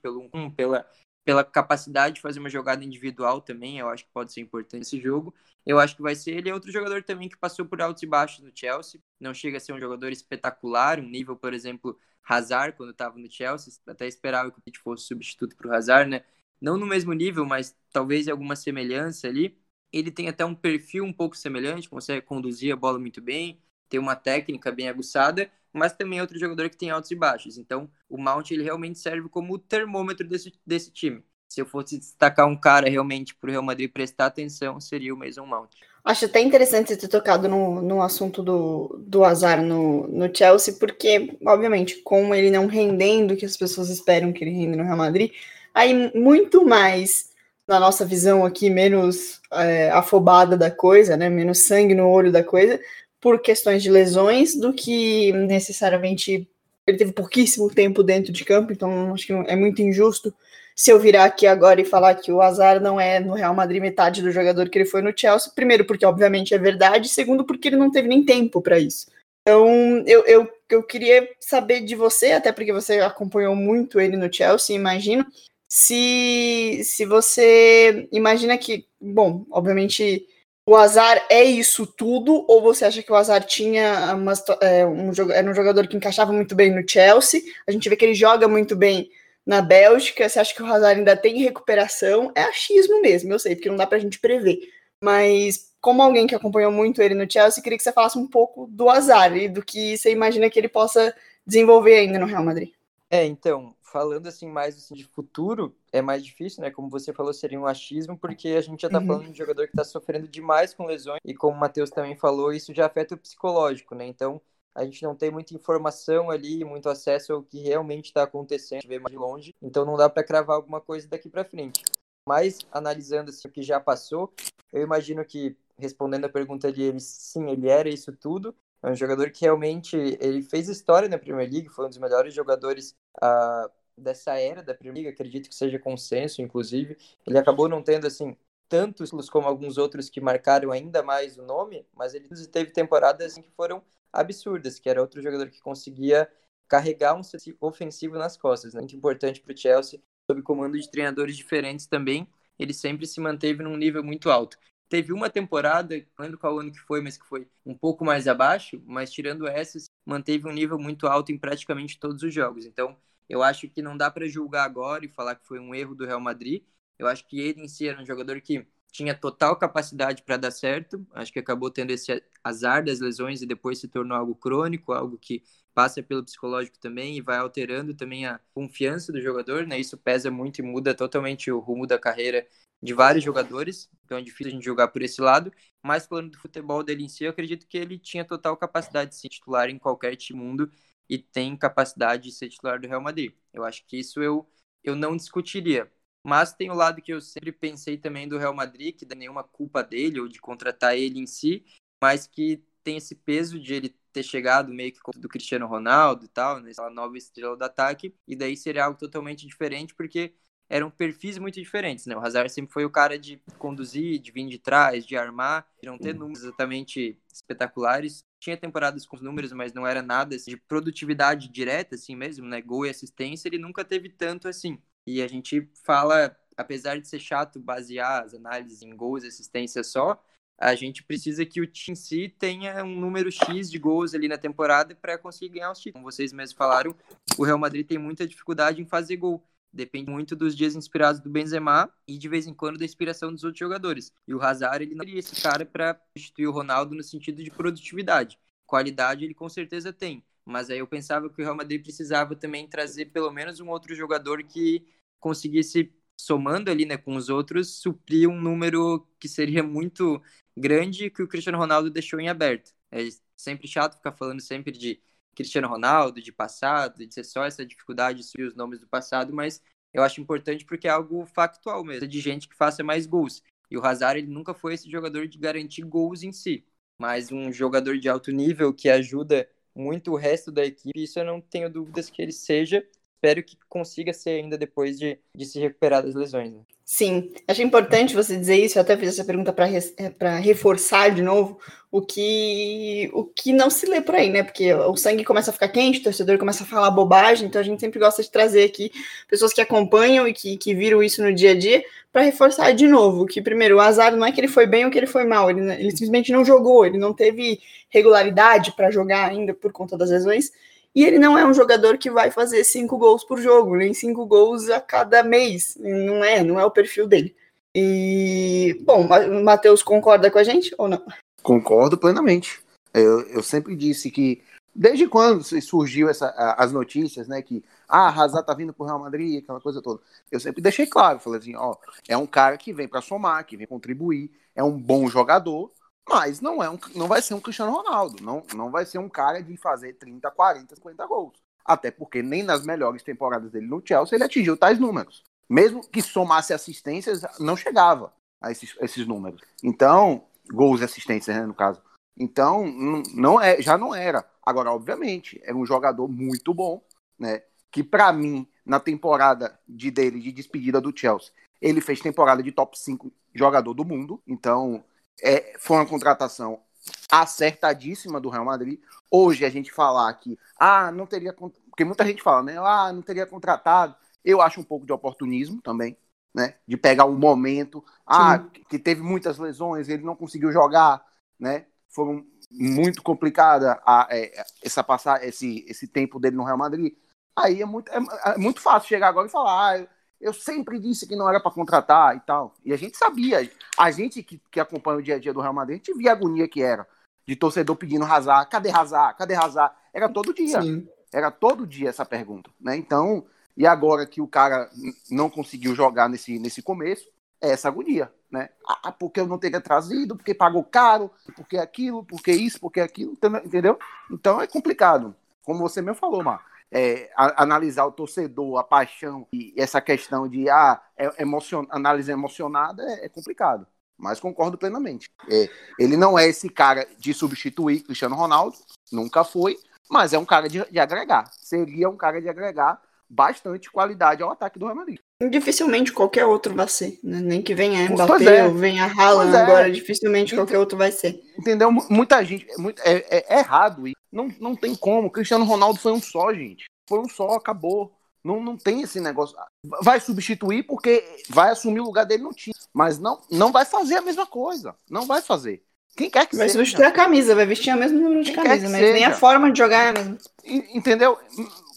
pela capacidade de fazer uma jogada individual também. Eu acho que pode ser importante esse jogo. Eu acho que vai ser ele. É outro jogador também que passou por altos e baixos no Chelsea. Não chega a ser um jogador espetacular, um nível, por exemplo, Hazard, quando tava no Chelsea. Até esperava que o Pitt fosse substituto pro Hazard, né? Não no mesmo nível, mas talvez alguma semelhança ali. Ele tem até um perfil um pouco semelhante, consegue conduzir a bola muito bem, tem uma técnica bem aguçada, mas também é outro jogador que tem altos e baixos. Então, o Mount ele realmente serve como o termômetro desse time. Se eu fosse destacar um cara realmente para o Real Madrid prestar atenção, seria o Mason Mount. Acho até interessante ter tocado no assunto do azar no Chelsea, porque, obviamente, com ele não rendendo o que as pessoas esperam que ele renda no Real Madrid, aí muito mais, na nossa visão aqui, menos afobada da coisa, né? Menos sangue no olho da coisa, por questões de lesões, do que necessariamente ele teve pouquíssimo tempo dentro de campo, então acho que é muito injusto se eu virar aqui agora e falar que o Hazard não é no Real Madrid metade do jogador que ele foi no Chelsea, primeiro porque obviamente é verdade, segundo porque ele não teve nem tempo para isso. Então, eu queria saber de você, até porque você acompanhou muito ele no Chelsea, imagino, se você imagina que, bom, obviamente o Hazard é isso tudo, ou você acha que o Hazard tinha era um jogador que encaixava muito bem no Chelsea, a gente vê que ele joga muito bem na Bélgica, você acha que o Hazard ainda tem recuperação? É achismo mesmo, eu sei, porque não dá pra gente prever, mas como alguém que acompanhou muito ele no Chelsea, queria que você falasse um pouco do Hazard e do que você imagina que ele possa desenvolver ainda no Real Madrid. Então, falando assim mais assim, de futuro, é mais difícil, né? Como você falou, seria um achismo, porque a gente já tá falando de um jogador que tá sofrendo demais com lesões, e como o Matheus também falou, isso já afeta o psicológico, né? Então, a gente não tem muita informação ali, muito acesso ao que realmente tá acontecendo, a gente vê mais de longe, então não dá pra cravar alguma coisa daqui pra frente. Mas, analisando assim, o que já passou, eu imagino que, respondendo a pergunta dele, sim, ele era isso tudo. É um jogador que realmente ele fez história na Premier League, foi um dos melhores jogadores dessa era da Premier League, acredito que seja consenso, inclusive. Ele acabou não tendo assim tantos como alguns outros que marcaram ainda mais o nome, mas ele teve temporadas que foram absurdas, que era outro jogador que conseguia carregar um ofensivo nas costas, né? Muito importante para o Chelsea, sob comando de treinadores diferentes também, ele sempre se manteve num nível muito alto. Teve uma temporada, não lembro qual ano que foi, mas que foi um pouco mais abaixo, mas tirando essas, manteve um nível muito alto em praticamente todos os jogos. Então, eu acho que não dá para julgar agora e falar que foi um erro do Real Madrid. Eu acho que ele em si era um jogador que tinha total capacidade para dar certo, acho que acabou tendo esse azar das lesões e depois se tornou algo crônico, algo que passa pelo psicológico também e vai alterando também a confiança do jogador, né? Isso pesa muito e muda totalmente o rumo da carreira de vários jogadores, então é difícil a gente jogar por esse lado, mas falando do futebol dele em si, eu acredito que ele tinha total capacidade de ser titular em qualquer time do mundo e tem capacidade de ser titular do Real Madrid. Eu acho que isso eu não discutiria, mas tem o lado que eu sempre pensei também do Real Madrid, que dá nenhuma culpa dele ou de contratar ele em si, mas que tem esse peso de ele ter chegado meio que do Cristiano Ronaldo e tal, né, essa nova estrela do ataque, e daí seria algo totalmente diferente, porque eram perfis muito diferentes, né? O Hazard sempre foi o cara de conduzir, de vir de trás, de armar, de não ter números exatamente espetaculares. Tinha temporadas com os números, mas não era nada assim, de produtividade direta, assim mesmo, né? Gol e assistência, ele nunca teve tanto assim. E a gente fala, apesar de ser chato basear as análises em gols e assistência só, a gente precisa que o time em si tenha um número X de gols ali na temporada para conseguir ganhar os títulos. Como vocês mesmos falaram, o Real Madrid tem muita dificuldade em fazer gol. Depende muito dos dias inspirados do Benzema e, de vez em quando, da inspiração dos outros jogadores. E o Hazard, ele não seria esse cara para substituir o Ronaldo no sentido de produtividade. Qualidade ele com certeza tem, mas aí eu pensava que o Real Madrid precisava também trazer pelo menos um outro jogador que conseguisse, somando ali, né, com os outros, suprir um número que seria muito grande que o Cristiano Ronaldo deixou em aberto. É sempre chato ficar falando sempre de Cristiano Ronaldo, de passado, de ser só essa dificuldade de subir os nomes do passado, mas eu acho importante porque é algo factual mesmo, de gente que faça mais gols. E o Hazard, ele nunca foi esse jogador de garantir gols em si, mas um jogador de alto nível que ajuda muito o resto da equipe, isso eu não tenho dúvidas que ele seja. Espero que consiga ser ainda depois de se recuperar das lesões. Né? Sim, acho importante você dizer isso, eu até fiz essa pergunta para reforçar de novo o que não se lê por aí, né? Porque o sangue começa a ficar quente, o torcedor começa a falar bobagem, então a gente sempre gosta de trazer aqui pessoas que acompanham e que viram isso no dia a dia para reforçar de novo que, primeiro, o azar não é que ele foi bem ou que ele foi mal, ele simplesmente não jogou, ele não teve regularidade para jogar ainda por conta das lesões. E ele não é um jogador que vai fazer 5 gols por jogo, nem 5 gols a cada mês. Não é o perfil dele. E, bom, o Matheus concorda com a gente ou não? Concordo plenamente. Eu sempre disse que, desde quando surgiu as notícias, né, que Hazard tá vindo pro Real Madrid, aquela coisa toda, eu sempre deixei claro, falei assim, é um cara que vem para somar, que vem contribuir, é um bom jogador, mas não vai ser um Cristiano Ronaldo, não vai ser um cara de fazer 30, 40, 50 gols. Até porque nem nas melhores temporadas dele no Chelsea ele atingiu tais números. Mesmo que somasse assistências, não chegava a esses números. Então, gols e assistências, né, no caso. Então, já não era. Agora, obviamente, era um jogador muito bom, né, que pra mim, na temporada dele de despedida do Chelsea, ele fez temporada de top 5 jogador do mundo. Então... foi uma contratação acertadíssima do Real Madrid. Hoje a gente falar que não teria, porque muita gente fala, né? Não teria contratado Eu acho um pouco de oportunismo também, né? De pegar o momento. Que teve muitas lesões, ele não conseguiu jogar, né? Foi muito complicada esse tempo dele no Real Madrid. Aí é muito fácil chegar agora e falar, eu sempre disse que não era para contratar e tal. E a gente sabia, a gente que acompanha o dia a dia do Real Madrid, a gente via a agonia que era de torcedor pedindo Hazard, cadê Hazard, cadê Hazard? Era todo dia, sim. Era todo dia essa pergunta, né? Então, e agora que o cara não conseguiu jogar nesse começo, é essa agonia, né? Ah, porque eu não teria trazido, porque pagou caro, porque aquilo, porque isso, porque aquilo, entendeu? Então é complicado, como você mesmo falou, Mar. Analisar o torcedor, a paixão e essa questão de análise emocionada é complicado, mas concordo plenamente. Ele não é esse cara de substituir Cristiano Ronaldo, nunca foi, mas é um cara de agregar, seria um cara de agregar bastante qualidade ao ataque do Real Madrid. Dificilmente qualquer outro vai ser, né? Nem que venha Mbappé ou venha Haaland agora, dificilmente qualquer outro vai ser. Entendeu? Muita gente, é errado isso. Não tem como. Cristiano Ronaldo foi um só, gente. Foi um só, acabou. Não tem esse negócio. Vai substituir porque vai assumir o lugar dele no time. Mas não vai fazer a mesma coisa. Não vai fazer. Quem quer que vai seja. Vai substituir a camisa, vai vestir o mesmo número de camisa, mas seja. Nem a forma de jogar é a mesma. Entendeu?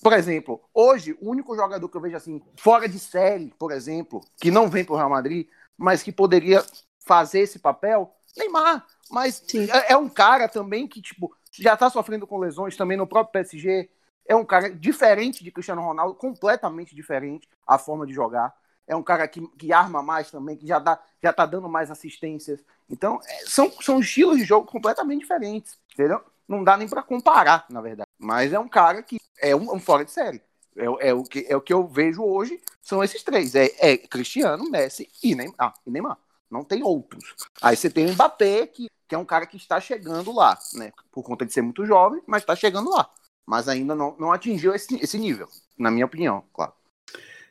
Por exemplo, hoje, o único jogador que eu vejo assim, fora de série, por exemplo, que não vem pro Real Madrid, mas que poderia fazer esse papel, Neymar. Mas é um cara também que, tipo, já tá sofrendo com lesões também no próprio PSG, é um cara diferente de Cristiano Ronaldo, completamente diferente a forma de jogar, é um cara que arma mais também, que já tá dando mais assistências, então são estilos de jogo completamente diferentes, entendeu? Não dá nem pra comparar, na verdade, mas é um cara que é um fora de série, é o que eu vejo hoje, são esses três, é Cristiano, Messi e Neymar, não tem outros. Aí você tem o Mbappé, que é um cara que está chegando lá, né? Por conta de ser muito jovem, mas está chegando lá. Mas ainda não atingiu esse nível, na minha opinião, claro.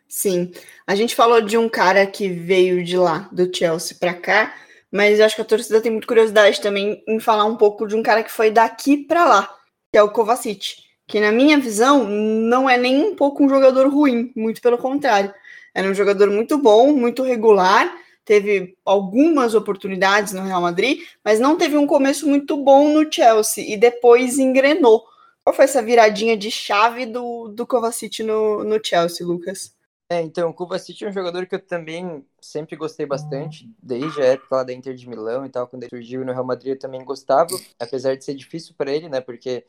Sim. A gente falou de um cara que veio de lá, do Chelsea para cá, mas eu acho que a torcida tem muita curiosidade também em falar um pouco de um cara que foi daqui para lá, que é o Kovacic, que na minha visão não é nem um pouco um jogador ruim, muito pelo contrário. Era um jogador muito bom, muito regular, teve algumas oportunidades no Real Madrid, mas não teve um começo muito bom no Chelsea, e depois engrenou. Qual foi essa viradinha de chave do Kovacic no Chelsea, Lucas? Então, o Kovacic é um jogador que eu também sempre gostei bastante, desde a época lá da Inter de Milão e tal, quando ele surgiu no Real Madrid eu também gostava, apesar de ser difícil para ele, né, porque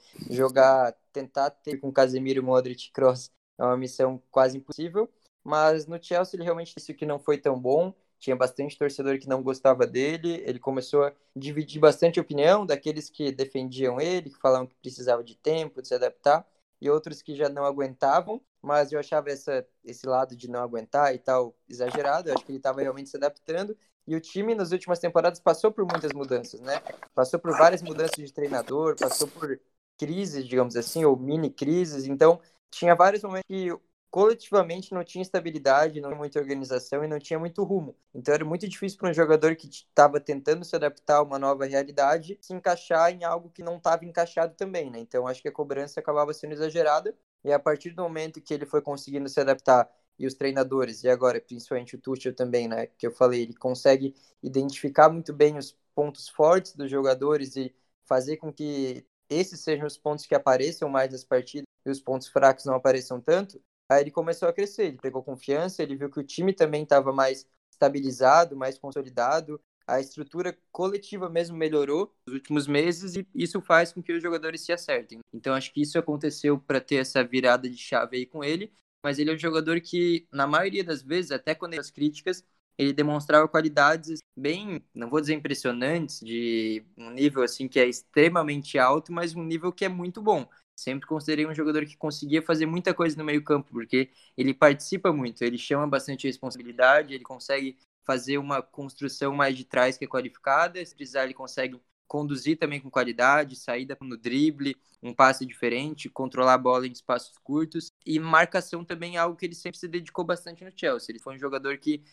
tentar ter com Casemiro, Modric e Kroos é uma missão quase impossível, mas no Chelsea ele realmente disse que não foi tão bom. Tinha bastante torcedor que não gostava dele, ele começou a dividir bastante opinião daqueles que defendiam ele, que falavam que precisava de tempo, de se adaptar, e outros que já não aguentavam, mas eu achava esse lado de não aguentar e tal exagerado, eu acho que ele estava realmente se adaptando, e o time nas últimas temporadas passou por muitas mudanças, né? Passou por várias mudanças de treinador, passou por crises, digamos assim, ou mini crises, então tinha vários momentos que coletivamente não tinha estabilidade, não tinha muita organização e não tinha muito rumo. Então era muito difícil para um jogador que estava tentando se adaptar a uma nova realidade se encaixar em algo que não estava encaixado também, né? Então acho que a cobrança acabava sendo exagerada e a partir do momento que ele foi conseguindo se adaptar e os treinadores, e agora principalmente o Tuchel também, né? Que eu falei, ele consegue identificar muito bem os pontos fortes dos jogadores e fazer com que esses sejam os pontos que apareçam mais nas partidas e os pontos fracos não apareçam tanto. Aí ele começou a crescer, ele pegou confiança, ele viu que o time também estava mais estabilizado, mais consolidado, a estrutura coletiva mesmo melhorou nos últimos meses e isso faz com que os jogadores se acertem. Então acho que isso aconteceu para ter essa virada de chave aí com ele, mas ele é um jogador que na maioria das vezes, até quando as críticas, ele demonstrava qualidades bem, não vou dizer impressionantes, de um nível assim que é extremamente alto, mas um nível que é muito bom. Sempre considerei um jogador que conseguia fazer muita coisa no meio-campo, porque ele participa muito, ele chama bastante responsabilidade, ele consegue fazer uma construção mais de trás que é qualificada, se precisar ele consegue conduzir também com qualidade, saída no drible, um passe diferente, controlar a bola em espaços curtos, e marcação também é algo que ele sempre se dedicou bastante no Chelsea. Ele foi um jogador que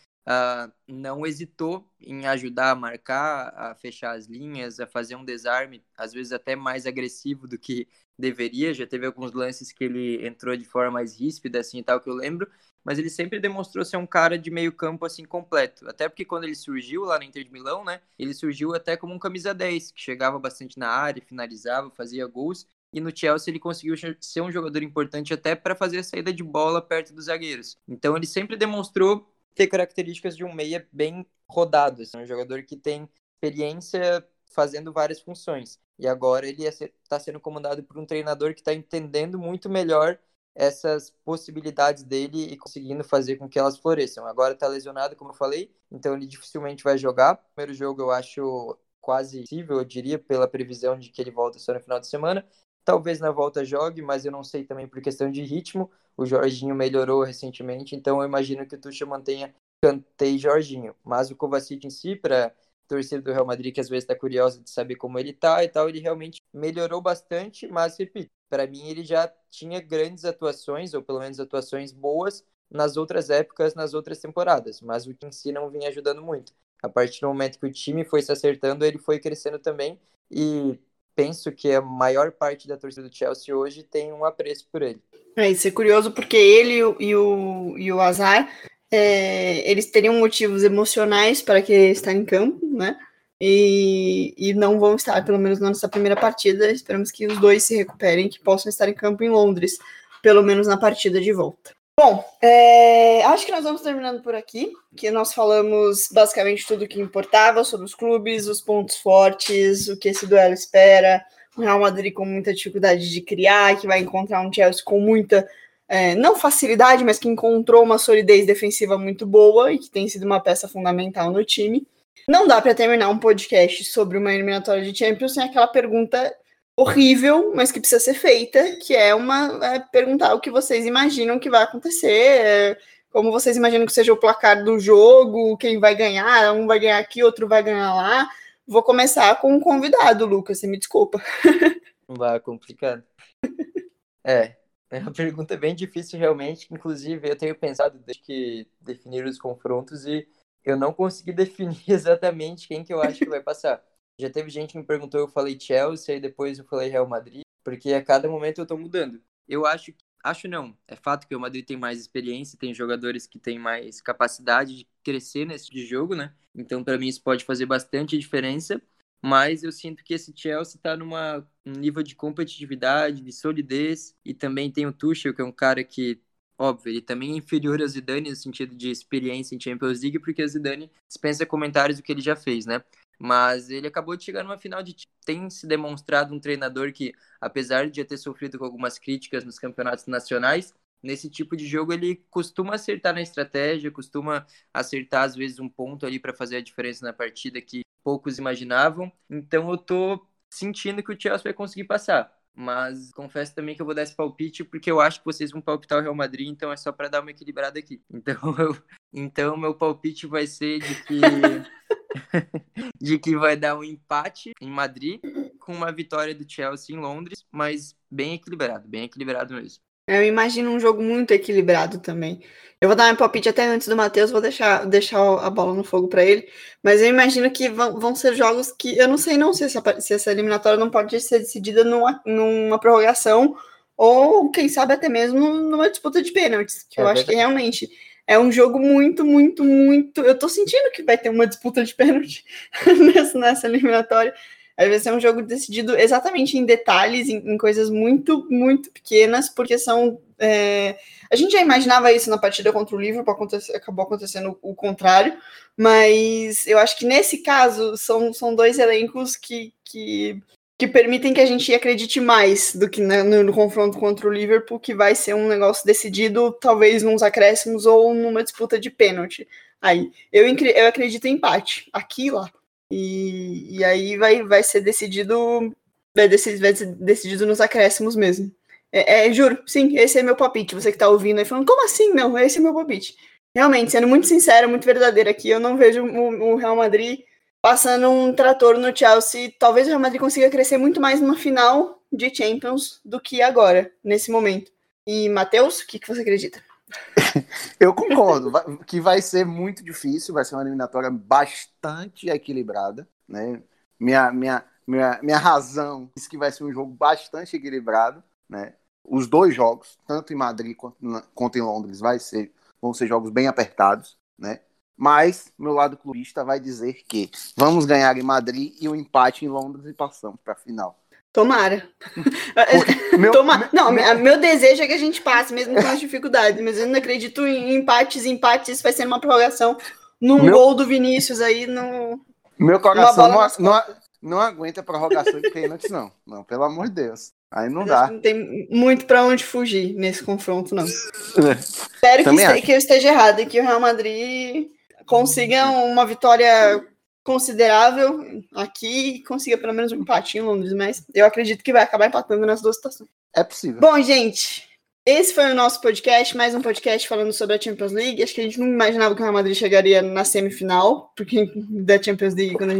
não hesitou em ajudar a marcar, a fechar as linhas, a fazer um desarme, às vezes até mais agressivo do que deveria. Já teve alguns lances que ele entrou de forma mais ríspida, assim e tal, que eu lembro, mas ele sempre demonstrou ser um cara de meio campo, assim, completo. Até porque quando ele surgiu lá no Inter de Milão, né, ele surgiu até como um camisa 10, que chegava bastante na área, finalizava, fazia gols, e no Chelsea ele conseguiu ser um jogador importante até para fazer a saída de bola perto dos zagueiros. Então ele sempre demonstrou ter características de um meia bem rodado, assim, um jogador que tem experiência fazendo várias funções. E agora ele está sendo comandado por um treinador que está entendendo muito melhor essas possibilidades dele e conseguindo fazer com que elas floresçam. Agora está lesionado, como eu falei, então ele dificilmente vai jogar. O primeiro jogo eu acho quase impossível, eu diria, pela previsão de que ele volta só no final de semana. Talvez na volta jogue, mas eu não sei também por questão de ritmo. O Jorginho melhorou recentemente, então eu imagino que o Tuchel mantenha Kanté e Jorginho. Mas o Kovacic em si, para torcida do Real Madrid, que às vezes está curiosa de saber como ele está e tal, ele realmente melhorou bastante, mas, repito, para mim ele já tinha grandes atuações, ou pelo menos atuações boas, nas outras épocas, nas outras temporadas, mas o time em si não vinha ajudando muito. A partir do momento que o time foi se acertando, ele foi crescendo também, e penso que a maior parte da torcida do Chelsea hoje tem um apreço por ele. É, isso é curioso, porque ele e o Hazard, eles teriam motivos emocionais para querer estar em campo, né? E não vão estar, pelo menos na nossa primeira partida. Esperamos que os dois se recuperem, que possam estar em campo em Londres, pelo menos na partida de volta. Bom, acho que nós vamos terminando por aqui, que nós falamos basicamente tudo o que importava sobre os clubes, os pontos fortes, o que esse duelo espera, o Real Madrid com muita dificuldade de criar, que vai encontrar um Chelsea com muita... não facilidade, mas que encontrou uma solidez defensiva muito boa e que tem sido uma peça fundamental no time. Não dá para terminar um podcast sobre uma eliminatória de Champions sem aquela pergunta horrível, mas que precisa ser feita, que é perguntar o que vocês imaginam que vai acontecer, como vocês imaginam que seja o placar do jogo, quem vai ganhar, um vai ganhar aqui, outro vai ganhar lá. Vou começar com um convidado, Lucas, você me desculpa. Vai, complicado. É uma pergunta bem difícil, realmente. Inclusive, eu tenho pensado desde que definiram os confrontos e eu não consegui definir exatamente quem que eu acho que vai passar. Já teve gente que me perguntou, eu falei Chelsea, e depois eu falei Real Madrid, porque a cada momento eu tô mudando. Eu acho não, é fato que o Madrid tem mais experiência, tem jogadores que têm mais capacidade de crescer nesse jogo, né? Então, para mim, isso pode fazer bastante diferença. Mas eu sinto que esse Chelsea está num nível de competitividade, de solidez, e também tem o Tuchel, que é um cara que, óbvio, ele também é inferior a Zidane no sentido de experiência em Champions League, porque a Zidane dispensa comentários do que ele já fez, né? Mas ele acabou de chegar numa final de... Tem se demonstrado um treinador que, apesar de já ter sofrido com algumas críticas nos campeonatos nacionais, nesse tipo de jogo ele costuma acertar na estratégia, costuma acertar às vezes um ponto ali para fazer a diferença na partida que poucos imaginavam. Então eu tô sentindo que o Chelsea vai conseguir passar, mas confesso também que eu vou dar esse palpite porque eu acho que vocês vão palpitar o Real Madrid, então é só para dar uma equilibrada aqui. Então meu palpite vai ser de que vai dar um empate em Madrid com uma vitória do Chelsea em Londres, mas bem equilibrado mesmo. Eu imagino um jogo muito equilibrado também. Eu vou dar meu palpite até antes do Matheus, vou deixar a bola no fogo para ele, mas eu imagino que vão ser jogos que, eu não sei se essa eliminatória não pode ser decidida numa prorrogação, ou quem sabe até mesmo numa disputa de pênaltis, que eu acho que realmente é um jogo muito, muito, muito... Eu tô sentindo que vai ter uma disputa de pênalti nessa eliminatória. Vai ser um jogo decidido exatamente em detalhes, em coisas muito, muito pequenas, porque são... A gente já imaginava isso na partida contra o Liverpool, acabou acontecendo o contrário, mas eu acho que nesse caso são dois elencos que permitem que a gente acredite mais do que no confronto contra o Liverpool, que vai ser um negócio decidido talvez nos acréscimos ou numa disputa de pênalti. Aí, eu acredito em empate, aqui e lá. E aí vai ser decidido nos acréscimos mesmo. Juro, sim, esse é meu palpite. Você que tá ouvindo aí falando, como assim? Não, esse é meu palpite. Realmente, sendo muito sincero, muito verdadeiro aqui, eu não vejo o Real Madrid passando um trator no Chelsea. Talvez o Real Madrid consiga crescer muito mais numa final de Champions do que agora, nesse momento. E, Matheus, o que você acredita? Eu concordo que vai ser muito difícil, vai ser uma eliminatória bastante equilibrada, né? Minha razão diz que vai ser um jogo bastante equilibrado, né? Os dois jogos, tanto em Madrid quanto em Londres, vai ser vão ser jogos bem apertados, né? Mas meu lado clubista vai dizer que vamos ganhar em Madrid e um empate em Londres e passamos para a final. Tomara. Tomara. Não, meu desejo é que a gente passe, mesmo com as dificuldades, mas eu não acredito em empates, isso vai ser uma prorrogação num gol do Vinícius aí no... Meu coração não aguenta prorrogação e pênalti, não. Não, pelo amor de Deus. Aí não dá. Não tem muito pra onde fugir nesse confronto, não. Espero que eu esteja errado e que o Real Madrid consiga uma vitória considerável aqui e consiga pelo menos um empate em Londres, mas eu acredito que vai acabar empatando nas duas situações. É possível. Bom, gente, esse foi o nosso podcast, mais um podcast falando sobre a Champions League. Acho que a gente não imaginava que o Real Madrid chegaria na semifinal, porque da Champions League, quando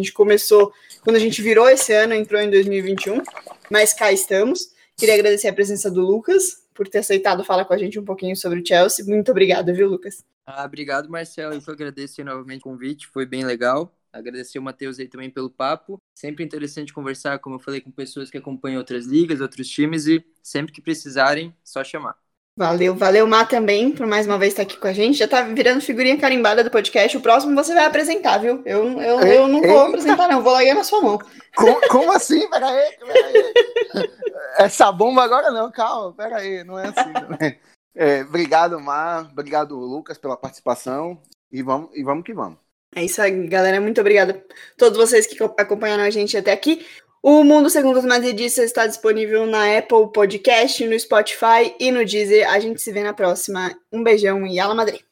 a gente virou esse ano, entrou em 2021. Mas cá estamos. Queria agradecer a presença do Lucas por ter aceitado falar com a gente um pouquinho sobre o Chelsea. Muito obrigada, viu, Lucas? Obrigado, Marcelo. Eu agradeço novamente o convite, foi bem legal. Agradecer o Matheus aí também pelo papo. Sempre interessante conversar, como eu falei, com pessoas que acompanham outras ligas, outros times, e sempre que precisarem, só chamar. Valeu, Má, também, por mais uma vez estar aqui com a gente. Já tá virando figurinha carimbada do podcast. O próximo você vai apresentar, viu? Eu não vou apresentar, não. Vou largar na sua mão. Como assim? Peraí. Essa bomba agora não, calma. Peraí, não é assim também. Obrigado, Má. Obrigado, Lucas, pela participação. E vamos que vamos. É isso aí, galera. Muito obrigada a todos vocês que acompanharam a gente até aqui. O Mundo Segundo os Madridistas está disponível na Apple Podcast, no Spotify e no Deezer. A gente se vê na próxima. Um beijão e Ala Madrid!